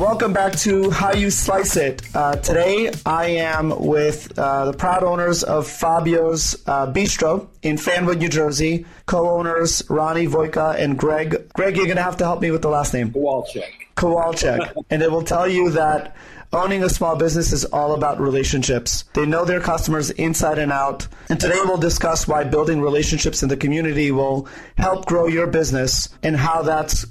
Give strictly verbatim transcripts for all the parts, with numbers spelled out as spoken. Welcome back to How You Slice It. Uh, today I am with uh, the proud owners of Fabio's uh, Bistro in Fanwood, New Jersey. Co-owners Ronnie Vojka and Greg. Greg, you're going to have to help me with the last name. Kowalczyk. Kowalczyk. And it will tell you that owning a small business is all about relationships. They know their customers inside and out. And today we'll discuss why building relationships in the community will help grow your business and how that's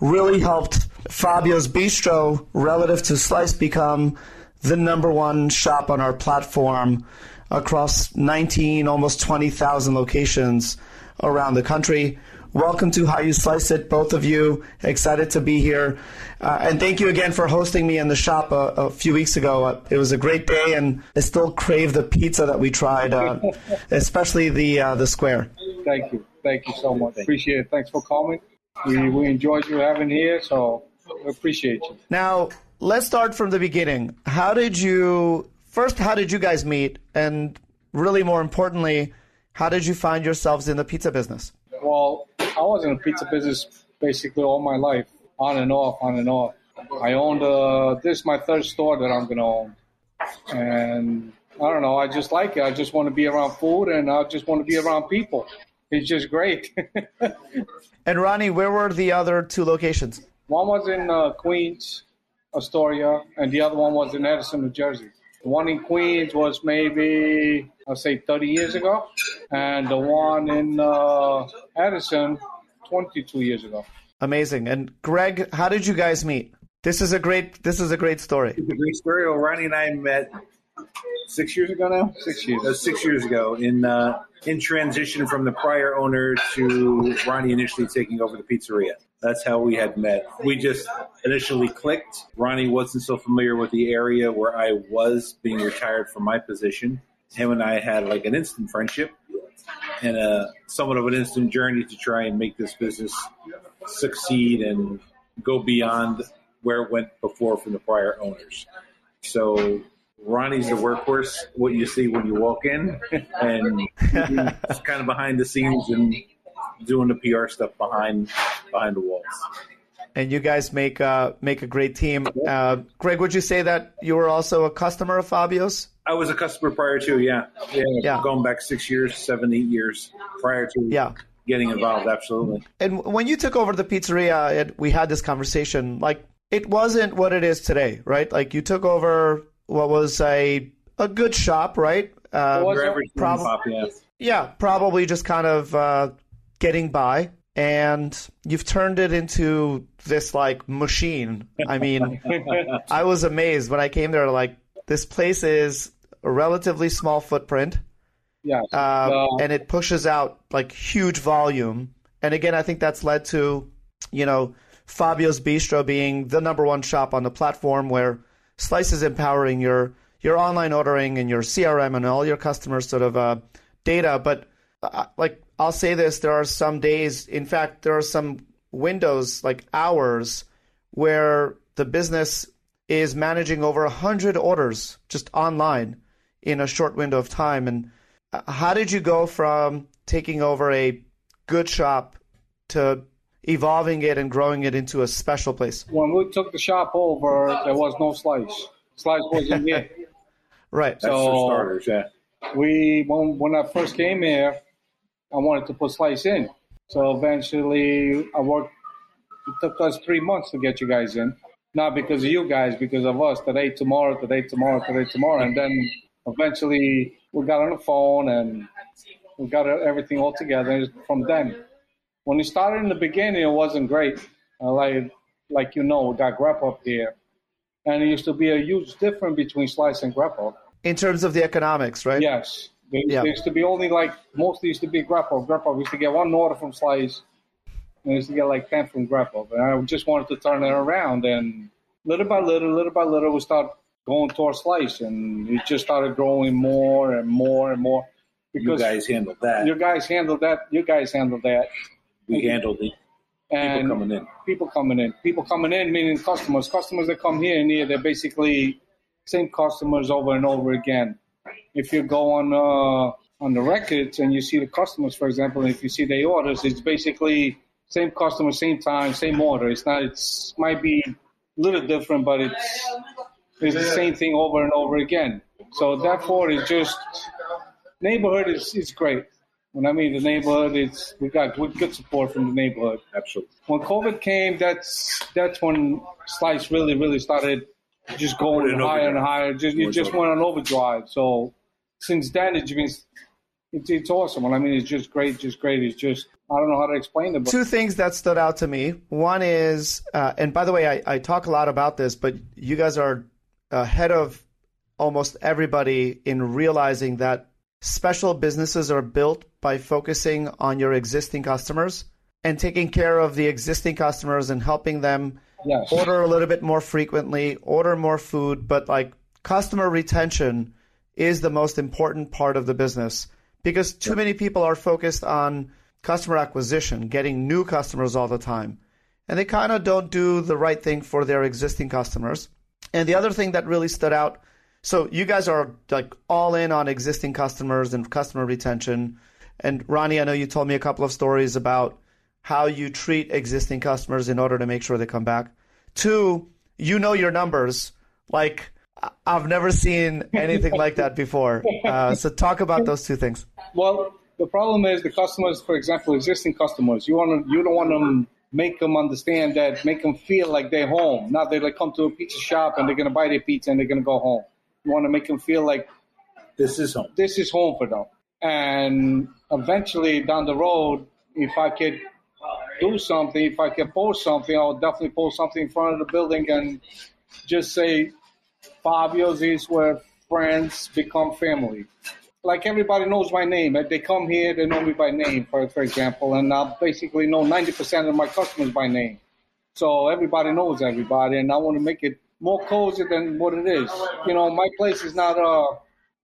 really helped Fabio's Bistro relative to Slice become the number one shop on our platform across nineteen, almost twenty thousand locations around the country. Welcome to How You Slice It, both of you. Excited to be here. Uh, and thank you again for hosting me in the shop a, a few weeks ago. Uh, it was a great day, and I still crave the pizza that we tried, uh, especially the uh, the square. Thank you. Thank you so much. Appreciate it. Thanks for coming. We, we enjoyed you having here, so we appreciate you. Now, let's start from the beginning. How did you – first, how did you guys meet? And really more importantly, how did you find yourselves in the pizza business? Well, I was in the pizza business basically all my life, on and off, on and off. I owned uh, this is my third store that I'm going to own. And I don't know, I just like it. I just want to be around food, and I just want to be around people. It's just great. And, Ronnie, where were the other two locations? One was in uh, Queens, Astoria, and the other one was in Edison, New Jersey. The one in Queens was maybe, I'll say, thirty years ago, and the one in uh, Edison, twenty-two years ago. Amazing. And Greg, how did you guys meet? This is a great. This is a great story. It's a great story. Well, Ronnie and I met six years ago now. Six years. Uh, six years ago, in uh, in transition from the prior owner to Ronnie initially taking over the pizzeria. That's how we had met. We just initially clicked. Ronnie wasn't so familiar with the area where I was being retired from my position. Him and I had like an instant friendship and a, somewhat of an instant journey to try and make this business succeed and go beyond where it went before from the prior owners. So Ronnie's the workhorse, what you see when you walk in, and he's kind of behind the scenes and doing the P R stuff behind behind the walls. And you guys make uh, make a great team. Uh, Greg, would you say that you were also a customer of Fabio's? I was a customer prior to, yeah. Yeah. yeah. Going back six years, seven, eight years prior to yeah. getting involved, absolutely. And when you took over the pizzeria, it, we had this conversation, like it wasn't what it is today, right? Like you took over what was a a good shop, right? Uh, was your average prob- pop, yeah. yeah, probably just kind of uh, getting by. And you've turned it into this, like, machine. I mean, I was amazed when I came there. Like, this place is a relatively small footprint. Yeah. Um, uh, and it pushes out, like, huge volume. And, again, I think that's led to, you know, Fabio's Bistro being the number one shop on the platform where Slice is empowering your, your online ordering and your C R M and all your customers sort of uh, data. But, uh, like, I'll say this, there are some days, in fact, there are some windows, like hours, where the business is managing over one hundred orders just online in a short window of time. And how did you go from taking over a good shop to evolving it and growing it into a special place? When we took the shop over, there was no Slice. Slice wasn't here. Right. That's so for starters, yeah. We, when, when I first came here, I wanted to put Slice in. So eventually I worked, it took us three months to get you guys in. Not because of you guys, because of us. Today, tomorrow, today, tomorrow, today, tomorrow. And then eventually we got on the phone and we got everything all together from then. When it started in the beginning, it wasn't great. Like, like you know, we got GrubHub here. And it used to be a huge difference between Slice and GrubHub. In terms of the economics, right? Yes. There yeah. used to be only like, mostly used to be GrubHub. GrubHub used to get one order from Slice, and used to get like ten from GrubHub. And I just wanted to turn it around. And little by little, little by little, we started going towards Slice. And it just started growing more and more and more. Because you guys handled that. You guys handled that. You guys handled that. We handled it. People coming in. People coming in. People coming in, meaning customers. Customers that come here and here, they're basically same customers over and over again. If you go on uh, on the records and you see the customers, for example, and if you see their orders, it's basically same customer, same time, same order. It's not. It's might be little different, but it's it's the same thing over and over again. So therefore, it's just neighborhood is is great. When I mean the neighborhood, it's we got good, good support from the neighborhood. Absolutely. When COVID came, that's that's when Slice really, really started just going higher and higher. Just you just went on overdrive. So since then, it's been it's it's awesome. Well, I mean, it's just great, just great. It's just I don't know how to explain it. But two things that stood out to me. One is, uh, and by the way, I, I talk a lot about this, but you guys are ahead of almost everybody in realizing that special businesses are built by focusing on your existing customers and taking care of the existing customers and helping them yes. order a little bit more frequently, order more food. But like customer retention is the most important part of the business because too many people are focused on customer acquisition, getting new customers all the time. And they kind of don't do the right thing for their existing customers. And the other thing that really stood out, so you guys are like all in on existing customers and customer retention. And Ronnie, I know you told me a couple of stories about how you treat existing customers in order to make sure they come back. Two, you know your numbers. Like I've never seen anything like that before. Uh, so talk about those two things. Well, the problem is the customers, for example, existing customers, you want to, you don't want to make them understand that, make them feel like they're home. Not they like come to a pizza shop and they're going to buy their pizza and they're going to go home. You want to make them feel like this is home. This is home for them. And eventually down the road, if I could do something, if I could post something, I'll definitely post something in front of the building and just say, Fabio's is where friends become family. Like everybody knows my name. They come here, they know me by name, for, for example, and I basically know ninety percent of my customers by name. So everybody knows everybody, and I want to make it more cozy than what it is. You know, my place is not a,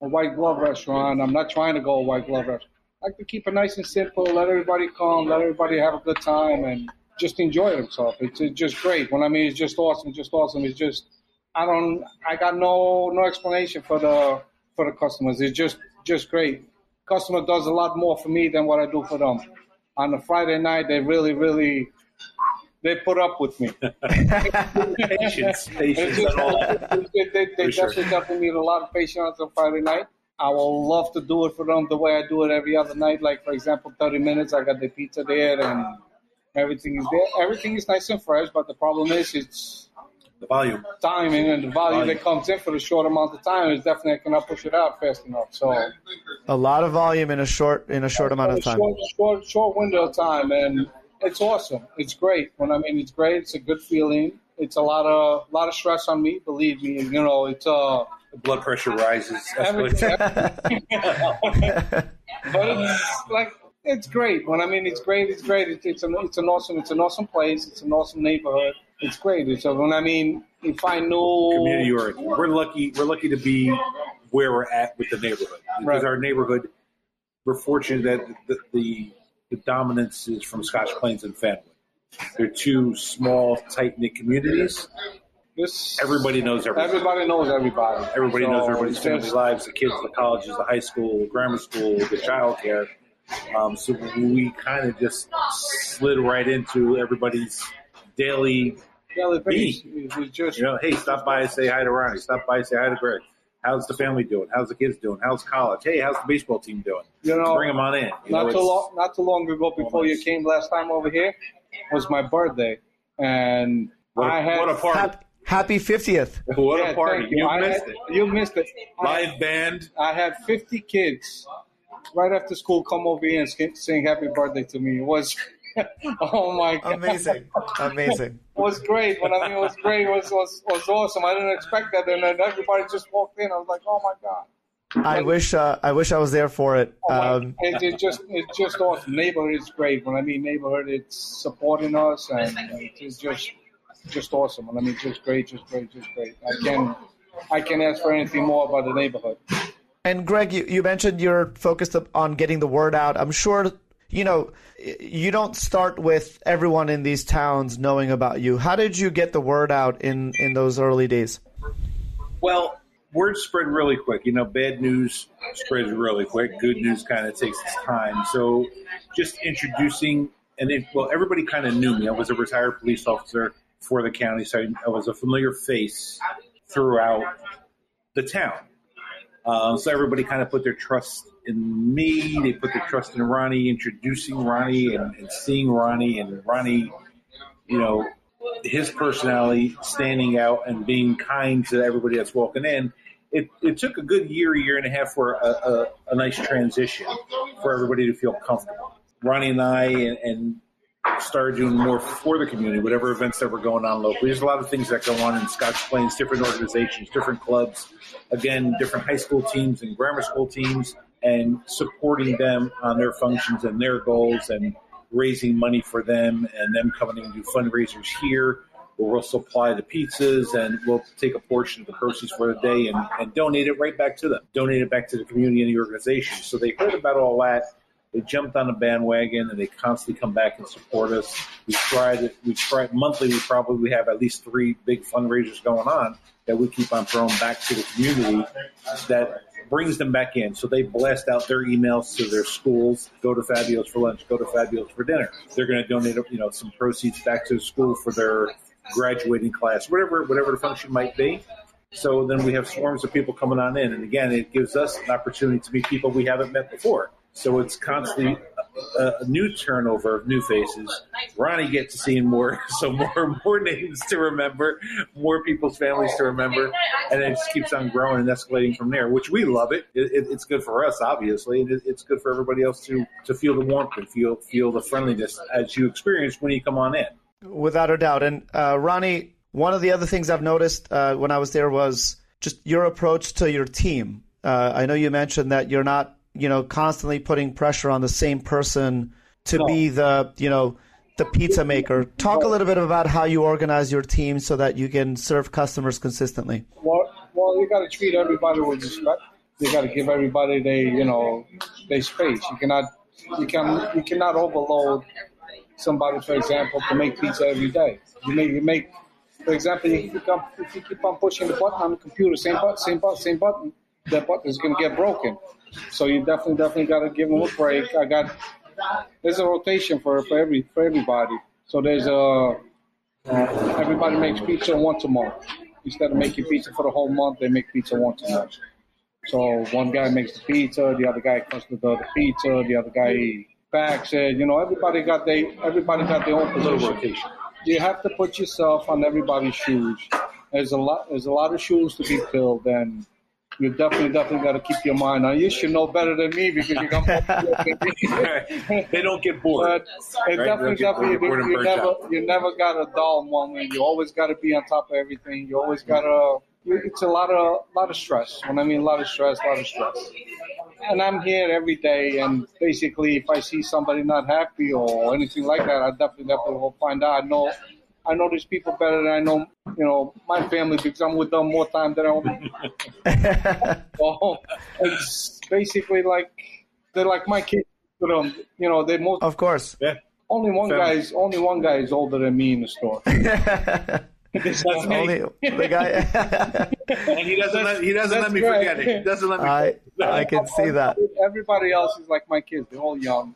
a white glove restaurant. I'm not trying to go a white glove restaurant. I like to keep it nice and simple, let everybody come, let everybody have a good time, and just enjoy themselves. It's, it's just great. When I mean it's just awesome, just awesome. It's just, I don't, I got no no explanation for the for the customers. It's just, just great. Customer does a lot more for me than what I do for them. On a Friday night, they really, really, they put up with me. patience, patience just, and all that. They, they, they definitely sure. got to meet a lot of patience on Friday night. I will love to do it for them the way I do it every other night. Like, for example, thirty minutes, I got the pizza there and everything is there. Everything is nice and fresh, but the problem is it's the volume. Timing and the volume, volume that comes in for the short amount of time is definitely I cannot push it out fast enough. So a lot of volume in a short in a short amount of time. Short, short, short window of time, and it's awesome. It's great. When I mean it's great, it's a good feeling. It's a lot of lot of stress on me, believe me. You know, it's uh the blood pressure rises. Everything, everything. But it's like it's great. When I mean it's great, it's great. It's, it's an it's an awesome it's an awesome place. It's an awesome neighborhood. It's great. So when I mean, if I know community origin, we're lucky. We're lucky to be where we're at with the neighborhood because right. our neighborhood. We're fortunate that the, the the dominance is from Scotch Plains and Fanwood. They're two small, tight knit communities. This, everybody knows everybody. Everybody knows everybody. Everybody so, knows everybody's family lives, the kids, the colleges, the high school, the grammar school, the childcare. Um, so we kind of just slid right into everybody's daily daily being. Just, you know, hey, stop by and say hi to Ronnie. Stop by and say hi to Greg. How's the family doing? How's the kids doing? How's college? Hey, how's the baseball team doing? You know, bring them on in. You not know, too long, not too long ago, before almost. You came last time over here, was my birthday, and what a, I had what a party. Happy fiftieth. What yeah, a party. You, you missed had, it. You missed it. Live I, band. I had fifty kids right after school come over here and sing happy birthday to me. It was, oh, my God. Amazing. Amazing. It was great. But I mean, it was great. It was, was, was awesome. I didn't expect that. And then everybody just walked in. I was like, oh, my God. I like, wish uh, I wish I was there for it. Oh um, it, it just it's just awesome. Neighborhood is great. When I mean neighborhood, it's supporting us. And it's just... Just awesome. I mean, just great, just great, just great. I can't, I can't ask for anything more about the neighborhood. And Greg, you, you mentioned you're focused on getting the word out. I'm sure, you know, you don't start with everyone in these towns knowing about you. How did you get the word out in, in those early days? Well, word spread really quick. You know, bad news spreads really quick. Good news kind of takes its time. So just introducing, and it, well, everybody kind of knew me. I was a retired police officer. for the county, so I was a familiar face throughout the town. Uh, so everybody kind of put their trust in me. They put their trust in Ronnie, introducing Ronnie and, and seeing Ronnie, and Ronnie, you know, his personality standing out and being kind to everybody that's walking in. It, it took a good year, year and a half for a, a, a nice transition for everybody to feel comfortable. Ronnie and I and, and started doing more for the community, whatever events that were going on locally. There's a lot of things that go on in Scotch Plains, different organizations, different clubs, again, different high school teams and grammar school teams, and supporting them on their functions and their goals and raising money for them, and them coming in and do fundraisers here, where we'll supply the pizzas and we'll take a portion of the proceeds for the day and, and donate it right back to them, donate it back to the community and the organization. So they heard about all that. They jumped on the bandwagon, and they constantly come back and support us. We tried, we tried monthly. We probably have at least three big fundraisers going on that we keep on throwing back to the community that brings them back in. So they blast out their emails to their schools, go to Fabio's for lunch, go to Fabio's for dinner. They're going to donate, you know, some proceeds back to the school for their graduating class, whatever, whatever the function might be. So then we have swarms of people coming on in. And again, it gives us an opportunity to meet people we haven't met before. So it's constantly a, a new turnover of new faces. Ronnie gets to see more, so more more names to remember, more people's families to remember, and it just keeps on growing and escalating from there, which we love it. it, it it's good for us, obviously. It, it's good for everybody else to, to feel the warmth and feel, feel the friendliness as you experience when you come on in. Without a doubt. And uh, Ronnie, one of the other things I've noticed uh, when I was there was just your approach to your team. Uh, I know you mentioned that you're not, you know, constantly putting pressure on the same person to no. be the, you know, the pizza maker. Talk no. a little bit about how you organize your team so that you can serve customers consistently. Well, well, you got to treat everybody with respect. You got to give everybody they, you know, their space. You cannot, you can, you cannot overload somebody, for example, to make pizza every day. You make, you make, for example, if you keep on, if you keep on pushing the button on the computer, same button, same button, same button, that button is going to get broken. So you definitely, definitely got to give them a break. I got there's a rotation for for every for everybody. So there's a uh, everybody makes pizza once a month instead of making pizza for the whole month. They make pizza once a month. So one guy makes the pizza, the other guy comes to the pizza, the other guy packs it. You know, everybody got they everybody got their own position. Rotation. You have to put yourself on everybody's shoes. There's a lot there's a lot of shoes to be filled, and you definitely, definitely got to keep your mind on. You should know better than me because you got more than me. They don't get bored. But it right? definitely, definitely, bored, you, you, never, you never got a dull moment. You always got to be on top of everything. You always got to. It's a lot of, lot of stress. When I mean a lot of stress, a lot of stress. And I'm here every day. And basically, if I see somebody not happy or anything like that, I definitely, definitely will find out. I know. I know these people better than I know, you know, my family because I'm with them more time than I well, it's basically like they're like my kids. But, um, you know, they most of course. Yeah. Only one family. guy is only one guy is older than me in the store. That's only the guy. And he doesn't let, he doesn't let me right. forget it. He doesn't let me. I forget. I can see that. Everybody else is like my kids. They're all young.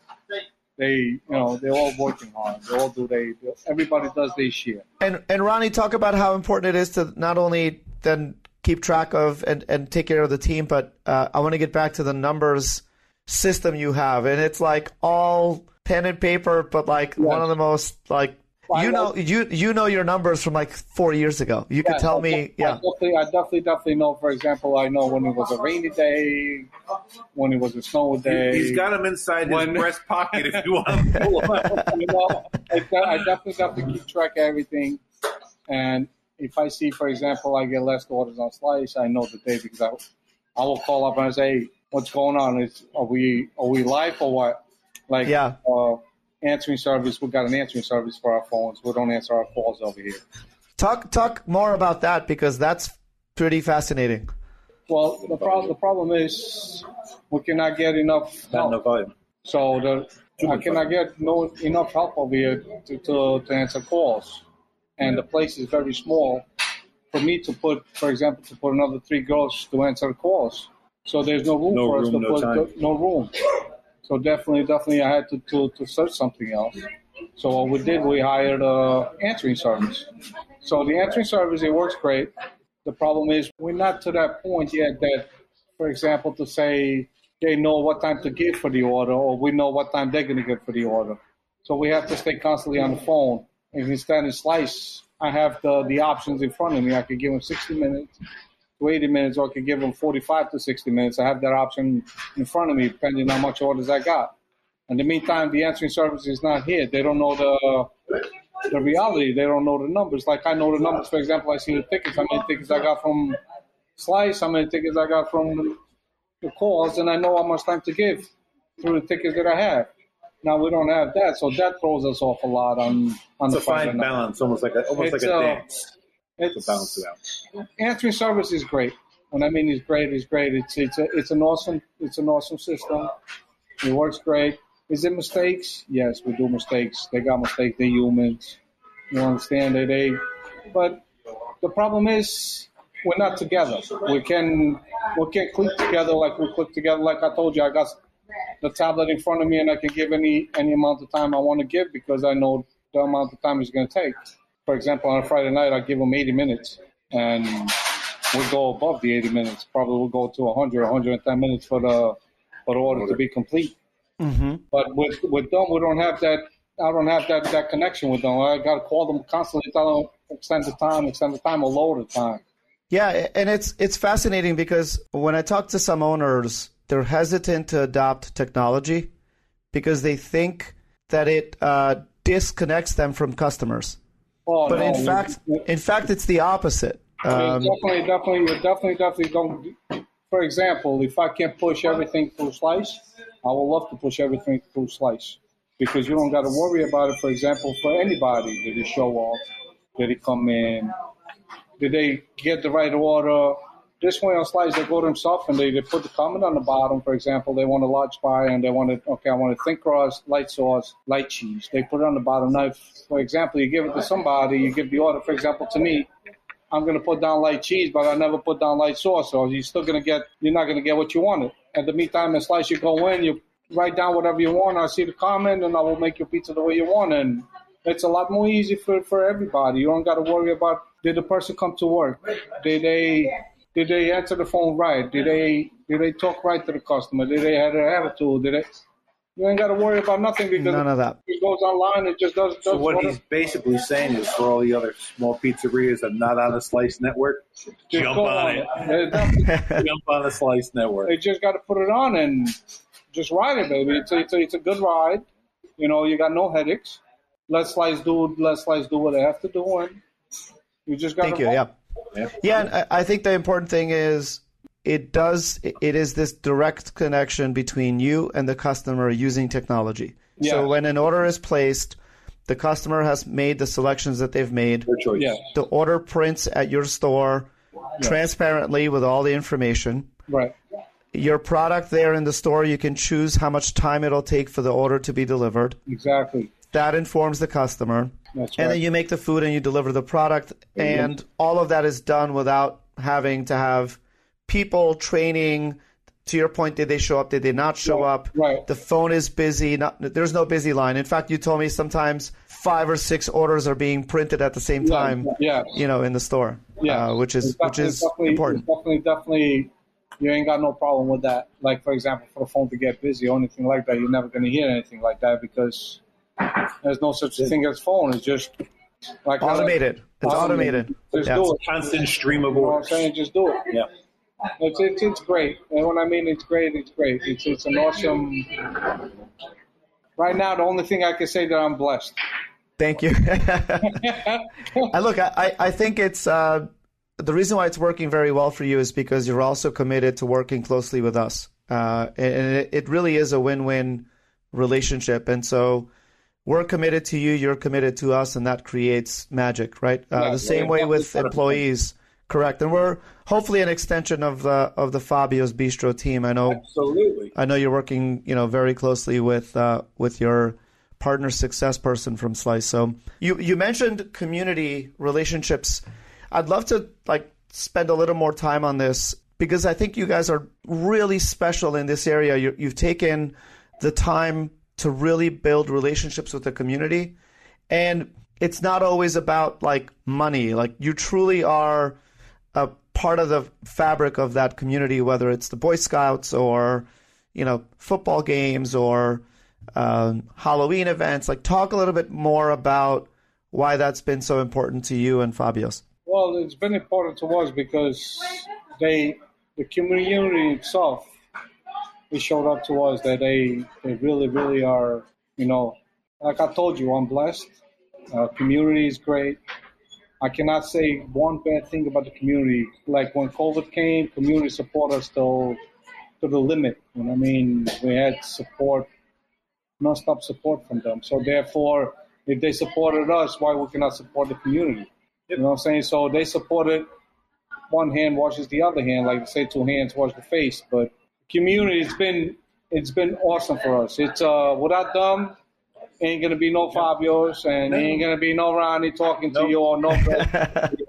They, you know, they're all working hard. They all do. They, they everybody does their share. And and Ronnie, talk about how important it is to not only then keep track of and, and take care of the team, but uh, I want to get back to the numbers system you have, and it's like all pen and paper, but like yeah. one of the most like well, you know, know you you know your numbers from like four years ago. You yeah, could tell I me, def- yeah. I definitely, I definitely, definitely know. For example, I know when it was a rainy day. When it was a snow day. He's got him inside his when... breast pocket if you want to pull him. You know, I definitely have to keep track of everything. And if I see, for example, I get less orders on Slice, I know the day because I, I will call up and I say, hey, what's going on? It's, are we are we live or what? Like yeah. uh, answering service. We've got an answering service for our phones. We don't answer our calls over here. Talk, talk more about that because that's pretty fascinating. Well, the problem the problem is we cannot get enough help. Not enough so the, I cannot get no enough help over here to, to, to answer calls, and the place is very small for me to put, for example, to put another three girls to answer calls. So there's no room no for room, us to no put time. no room. So definitely, definitely, I had to, to, to search something else. So what we did, we hired a answering service. So the answering service, it works great. The problem is we're not to that point yet that, for example, to say they know what time to give for the order or we know what time they're going to get for the order. So we have to stay constantly on the phone. If you stand in Slice, I have the, the options in front of me. I could give them sixty minutes to eighty minutes, or I could give them forty-five to sixty minutes. I have that option in front of me, depending on how much orders I got. In the meantime, the answering service is not here. They don't know the the reality. They don't know the numbers. Like I know the numbers. For example, I see the tickets. How many tickets I got from Slice? How many tickets I got from the calls? And I know how much time to give through the tickets that I have. Now we don't have that, so that throws us off a lot on on it's the fine balance, almost like a, almost it's like a, a dance. It's a balance it out. Answering service is great, and I mean it's great. It's great. It's it's a, it's an awesome it's an awesome system. It works great. Is it mistakes? Yes, we do mistakes. They got mistakes. They're humans. You understand? They, they. But the problem is we're not together. We can we can't click together like we click together. Like I told you, I got the tablet in front of me and I can give any any amount of time I want to give because I know the amount of time it's going to take. For example, on a Friday night, I give them eighty minutes and we'll go above the eighty minutes. Probably we'll go to one hundred, one hundred ten minutes for the, for the order to be complete. Mm-hmm. But with with them, we don't have that. I don't have that, that connection with them. I got to call them constantly, tell them extend the time, extend the time, or lower the time. Yeah, and it's it's fascinating because when I talk to some owners, they're hesitant to adopt technology because they think that it uh, disconnects them from customers. Oh, but no, in we, fact, we, in fact, it's the opposite. Um, definitely, definitely, definitely, definitely don't. For example, if I can push everything through Slice, I would love to push everything through Slice because you don't got to worry about it, for example, for anybody. Did it show up? Did it come in? Did they get the right order? This way on Slice, they go to themselves and they, they put the comment on the bottom. For example, they want a large pie and they want to, okay, I want a thin crust, light sauce, light cheese. They put it on the bottom. Now, for example, you give it to somebody, you give the order, for example, to me. I'm going to put down light cheese, but I never put down light sauce. So you're still going to get, you're not going to get what you wanted. At the meantime, in Slice, you go in, you write down whatever you want. I see the comment, and I will make your pizza the way you want. And it's a lot more easy for, for everybody. You don't got to worry about, did the person come to work? Did they did they answer the phone right? Did they did they talk right to the customer? Did they have an attitude? Did they? You ain't got to worry about nothing because none of that. It goes online. It just does. does so what he's basically saying is, for all the other small pizzerias that are not on the Slice Network, jump on it. it. Jump on the Slice Network. They just got to put it on and just ride it, baby. It's a, it's, a, it's a good ride. You know, you got no headaches. Let Slice do. Let Slice do what they have to do, and you just got. Thank to you. Yeah. yeah. Yeah, and I think the important thing is. It does. It is this direct connection between you and the customer using technology. Yeah. So when an order is placed, the customer has made the selections that they've made. Yeah. The order prints at your store yeah. transparently with all the information. Right. Your product there in the store, you can choose how much time it'll take for the order to be delivered. Exactly. That informs the customer. That's right. And then you make the food and you deliver the product. Mm-hmm. And all of that is done without having to have people training. To your point, did they show up? Did they not show right, up? Right. The phone is busy. Not, there's no busy line. In fact, you told me sometimes five or six orders are being printed at the same yeah, time. Yeah. You know, in the store. Yeah. Uh, which is which is definitely, important. Definitely, definitely, you ain't got no problem with that. Like for example, for the phone to get busy or anything like that, you're never going to hear anything like that because there's no such thing as phone. It's just like automated. It's automated. automated. Just yeah. do it. Constant stream of orders. You know what I'm saying? Just do it. Yeah. It's, it's it's great. And when I mean it's great, it's great. It's it's an awesome. Right now, the only thing I can say that I'm blessed. Thank you. I look, I, I think it's uh, the reason why it's working very well for you is because you're also committed to working closely with us, uh, and it, it really is a win-win relationship. And so we're committed to you, you're committed to us, and that creates magic, right? Uh, yeah, the same way with employees. Correct, and we're hopefully an extension of the of the Fabio's Bistro team. I know, absolutely. I know you're working, you know, very closely with uh, with your partner success person from Slice. So you you mentioned community relationships. I'd love to like spend a little more time on this because I think you guys are really special in this area. You, you've taken the time to really build relationships with the community. And it's not always about like money. Like you truly are a part of the fabric of that community, whether it's the Boy Scouts or, you know, football games or um, Halloween events. Like talk a little bit more about why that's been so important to you and Fabio's. Well, it's been important to us because they, the community itself, they showed up to us that they, they really, really are, you know, like I told you, I'm blessed. Our community is great. I cannot say one bad thing about the community. Like when COVID came, community supported us till, to the limit. You know what I mean? We had support, non-stop support from them. So therefore, if they supported us, why we cannot support the community? You know what I'm saying? So they supported, one hand washes the other hand. Like they say, two hands wash the face. But community, it's been, it's been awesome for us. It's uh, without them, ain't going to be no Fabio's, and no. ain't going to be no Ronnie talking no. to you or no Greg.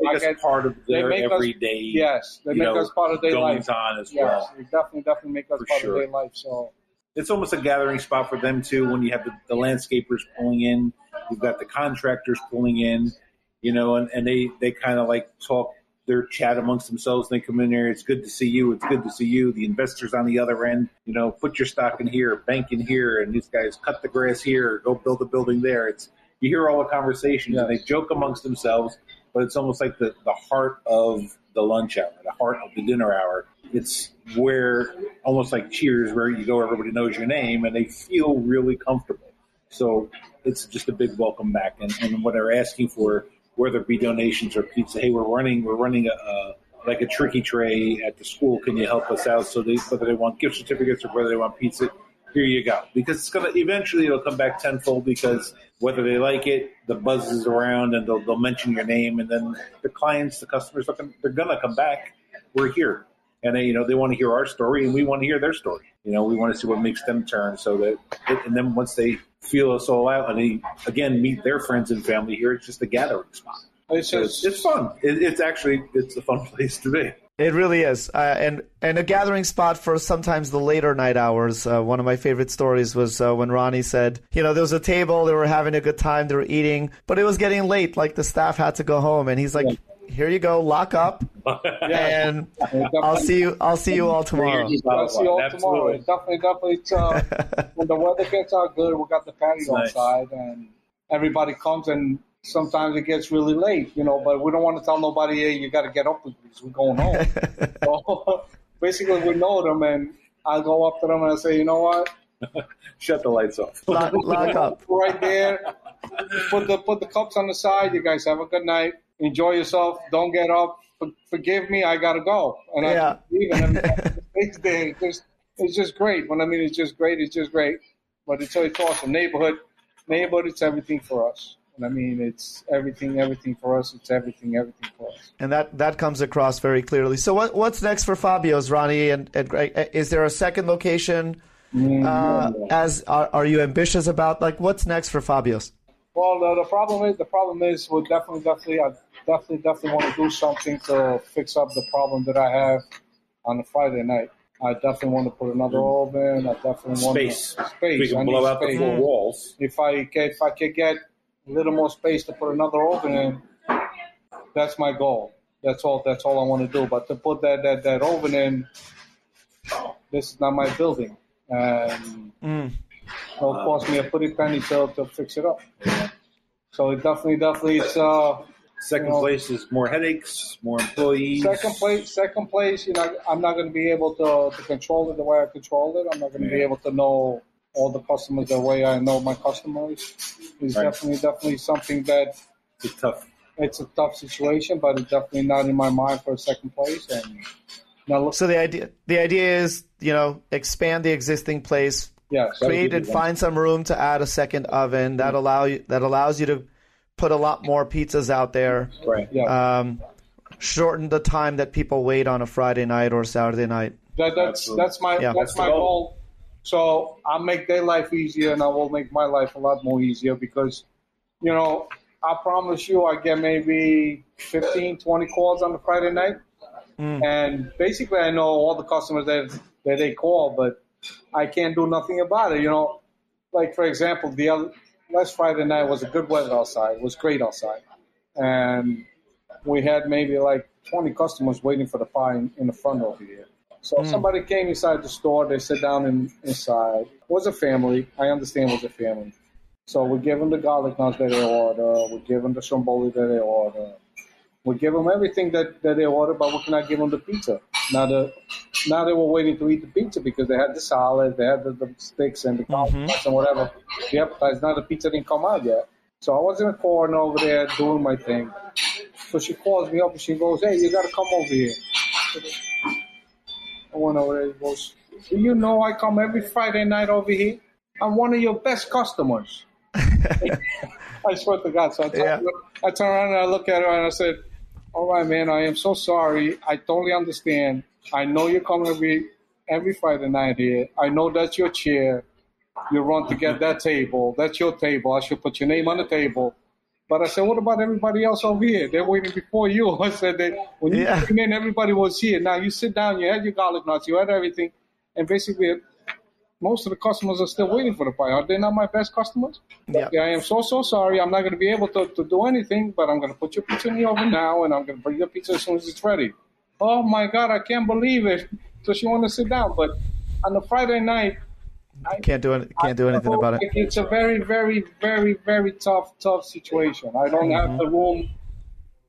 That's part of their everyday. Yes, they make us part of their life. On as yes, well. They definitely, definitely make us for part sure. of their life. So it's almost a gathering spot for them, too, when you have the, the landscapers pulling in. You've got the contractors pulling in, you know, and, and they, they kind of, like, talk their chat amongst themselves. And they come in there. It's good to see you. It's good to see you. The investors on the other end, you know, put your stock in here, bank in here, and these guys cut the grass here, go build a building there. It's you hear all the conversations, yes. and they joke amongst themselves, but it's almost like the, the heart of the lunch hour, the heart of the dinner hour. It's where, almost like Cheers, where you go, everybody knows your name, and they feel really comfortable. So it's just a big welcome back. And, and what they're asking for, whether it be donations or pizza, hey, we're running, we're running a, a like a tricky tray at the school. Can you help us out? So they, whether they want gift certificates or whether they want pizza, here you go. Because it's gonna eventually it'll come back tenfold. Because whether they like it, the buzz is around, and they'll they'll mention your name, and then the clients, the customers, they're gonna come back. We're here, and they, you know, they want to hear our story, and we want to hear their story. You know, we want to see what makes them turn. So that, it, and then once they feel us all out, and they, again, meet their friends and family here. It's just a gathering spot. It's so just, it's fun. It, it's actually, it's a fun place to be. It really is. Uh, and, and a gathering spot for sometimes the later night hours. Uh, one of my favorite stories was uh, when Ronnie said, you know, there was a table, they were having a good time, they were eating, but it was getting late. Like the staff had to go home. And he's like, yeah. Here you go, lock up, yeah. and I'll see you. I'll see you all tomorrow. I'll see you all tomorrow. Definitely, definitely. It's, uh, when the weather gets out good, we got the patio nice. outside, and everybody comes. And sometimes it gets really late, you know. But we don't want to tell nobody, hey, you got to get up because we're going home. So basically, we know them, and I go up to them and I say, you know what? Shut the lights off. Lock, lock up right there. Put the put the cups on the side. You guys have a good night. Enjoy yourself. Don't get up. Forgive me. I gotta go. And yeah. I leave. And it's, it's just, it's just great. When I mean, it's just great. It's just great. But it's it's awesome. Neighborhood, neighborhood. It's everything for us. And I mean, it's everything, everything for us. It's everything, everything for us. And that, that comes across very clearly. So what what's next for Fabio's, Ronnie and, and Greg? Is there a second location? Mm-hmm. Uh, as are, are you ambitious about like what's next for Fabio's? Well, the, the problem is the problem is we're definitely definitely. I, Definitely, definitely want to do something to fix up the problem that I have on a Friday night. I definitely want to put another orb in. I definitely want space. To, space. We can blow out the four walls. If I get, if I could get a little more space to put another orb in, that's my goal. That's all. That's all I want to do. But to put that that that oven in, this is not my building, and mm. it'll cost me a pretty penny to to fix it up. So it definitely, definitely, it's uh. Second you know, place is more headaches, more employees. Second place, second place. You know, I'm not going to be able to, to control it the way I control it. I'm not going to yeah. be able to know all the customers the way I know my customers. It's right. definitely, definitely something that it's tough. It's a tough situation, but it's definitely not in my mind for a second place. And now so the idea, the idea is, you know, expand the existing place. Yeah, create and find some room to add a second oven that yeah. allow you that allows you to. Put a lot more pizzas out there. Right. Yeah. Um, shorten the time that people wait on a Friday night or Saturday night. That, that's Absolutely. that's my yeah. that's my goal. So I'll make their life easier, and I will make my life a lot more easier because, you know, I promise you, I get maybe fifteen, twenty calls on a Friday night, mm. and basically I know all the customers that that they call, but I can't do nothing about it. You know, like, for example, the other, last Friday night was a good weather outside. It was great outside. And we had maybe like twenty customers waiting for the pie in, in the front over here. So mm. somebody came inside the store. They sat down in, inside. It was a family. I understand it was a family. So we give them the garlic knots that they order. We give them the stromboli that they order. We give them everything that, that they order, but we cannot give them the pizza. Now, the, now they were waiting to eat the pizza because they had the salad, they had the, the sticks and the garlic mm-hmm. knots and whatever. The appetizer, now the pizza didn't come out yet. So I was in a corner over there doing my thing. So she calls me up and she goes, "Hey, you got to come over here." I went over there and goes, "Do you know I come every Friday night over here? I'm one of your best customers." I swear to God. So I turn, yeah. I turn around and I look at her and I said, "All right, man, I am so sorry. I totally understand. I know you're coming every, every Friday night here. I know that's your chair. You run to get that table. That's your table. I should put your name on the table. But I said, what about everybody else over here? They're waiting before you." I said, they, when you yeah. came in, everybody was here. Now you sit down, you had your garlic knots, you had everything. And basically, most of the customers are still waiting for the pie. Are they not my best customers? Yeah. I am so, so sorry. I'm not going to be able to, to do anything, but I'm going to put your pizza in the oven now, and I'm going to bring your pizza as soon as it's ready. Oh, my God, I can't believe it. So she wanted to sit down. But on a Friday night, I can't do it. Can't do anything about it. It's a very, very, very, very tough, tough situation. I don't mm-hmm. have the room.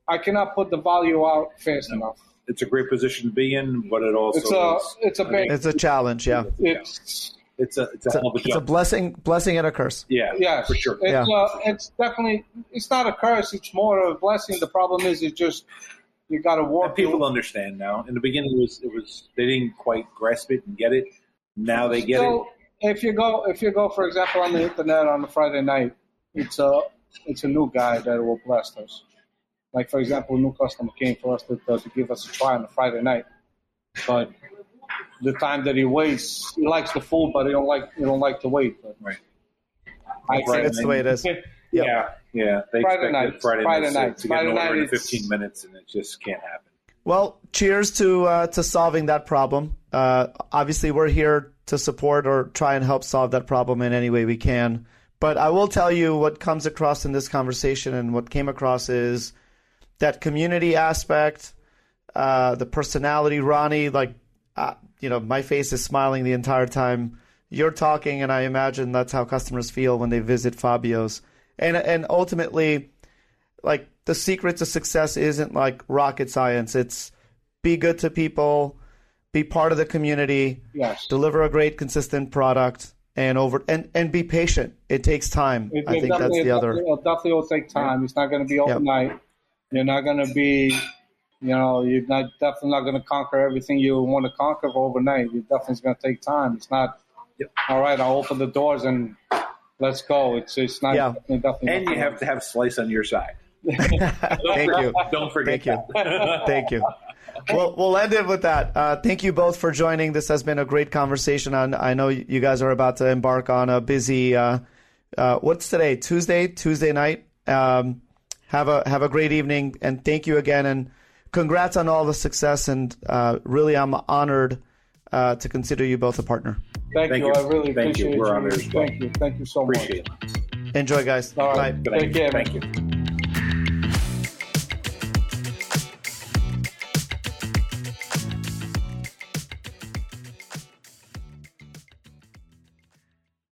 I cannot put the value out fast no. enough. It's a great position to be in, but it also it's a is, it's a big, it's a challenge. Yeah. It's, It's a it's a, it's a, it's a blessing blessing and a curse. Yeah, yes, for sure. It's, yeah. uh, it's definitely it's not a curse. It's more of a blessing. The problem is, it's just you got to work. And people understand now. In the beginning, it was it was they didn't quite grasp it and get it. Now they get so, it. If you go, if you go, for example, on the internet on a Friday night, it's a it's a new guy that will bless us. Like, for example, a new customer came for us to to give us a try on a Friday night, but the time that he waits, he likes the food, but he don't like he don't like to wait. But right, I right. That's the way it is. Yep. Yeah, yeah. They Friday night, Friday, Friday night, to Friday get night. In fifteen minutes, and it just can't happen. Well, cheers to uh, to solving that problem. Uh, obviously, we're here to support or try and help solve that problem in any way we can. But I will tell you what comes across in this conversation, and what came across is that community aspect, uh, the personality, Ronnie, like. Uh, you know, my face is smiling the entire time you're talking, and I imagine that's how customers feel when they visit Fabio's. And and ultimately, like, the secret to success isn't like rocket science. It's be good to people, be part of the community, yes. deliver a great, consistent product, and over and, and be patient. It takes time. It, I it think that's the other. It'll definitely will take time. Yeah. It's not going to be overnight. Yep. You're not going to be. You know, you're not definitely not going to conquer everything you want to conquer overnight. You're definitely going to take time. It's not, yep. all right, I'll open the doors and let's go. It's it's not yeah. definitely, definitely. And not you have to have Slice on your side. Thank you. Don't forget. Thank you. Thank you. Well, we'll end it with that. Uh, thank you both for joining. This has been a great conversation. On I know you guys are about to embark on a busy. Uh, uh, what's today? Tuesday. Tuesday night. Um, have a have a great evening, and thank you again. And congrats on all the success, and uh, really I'm honored uh, to consider you both a partner. Thank, Thank you. you. I really Thank appreciate you. We're you. Honored as well. Thank you. Thank you so appreciate much. It. Enjoy, guys. All right. Bye. Take care. Thank you.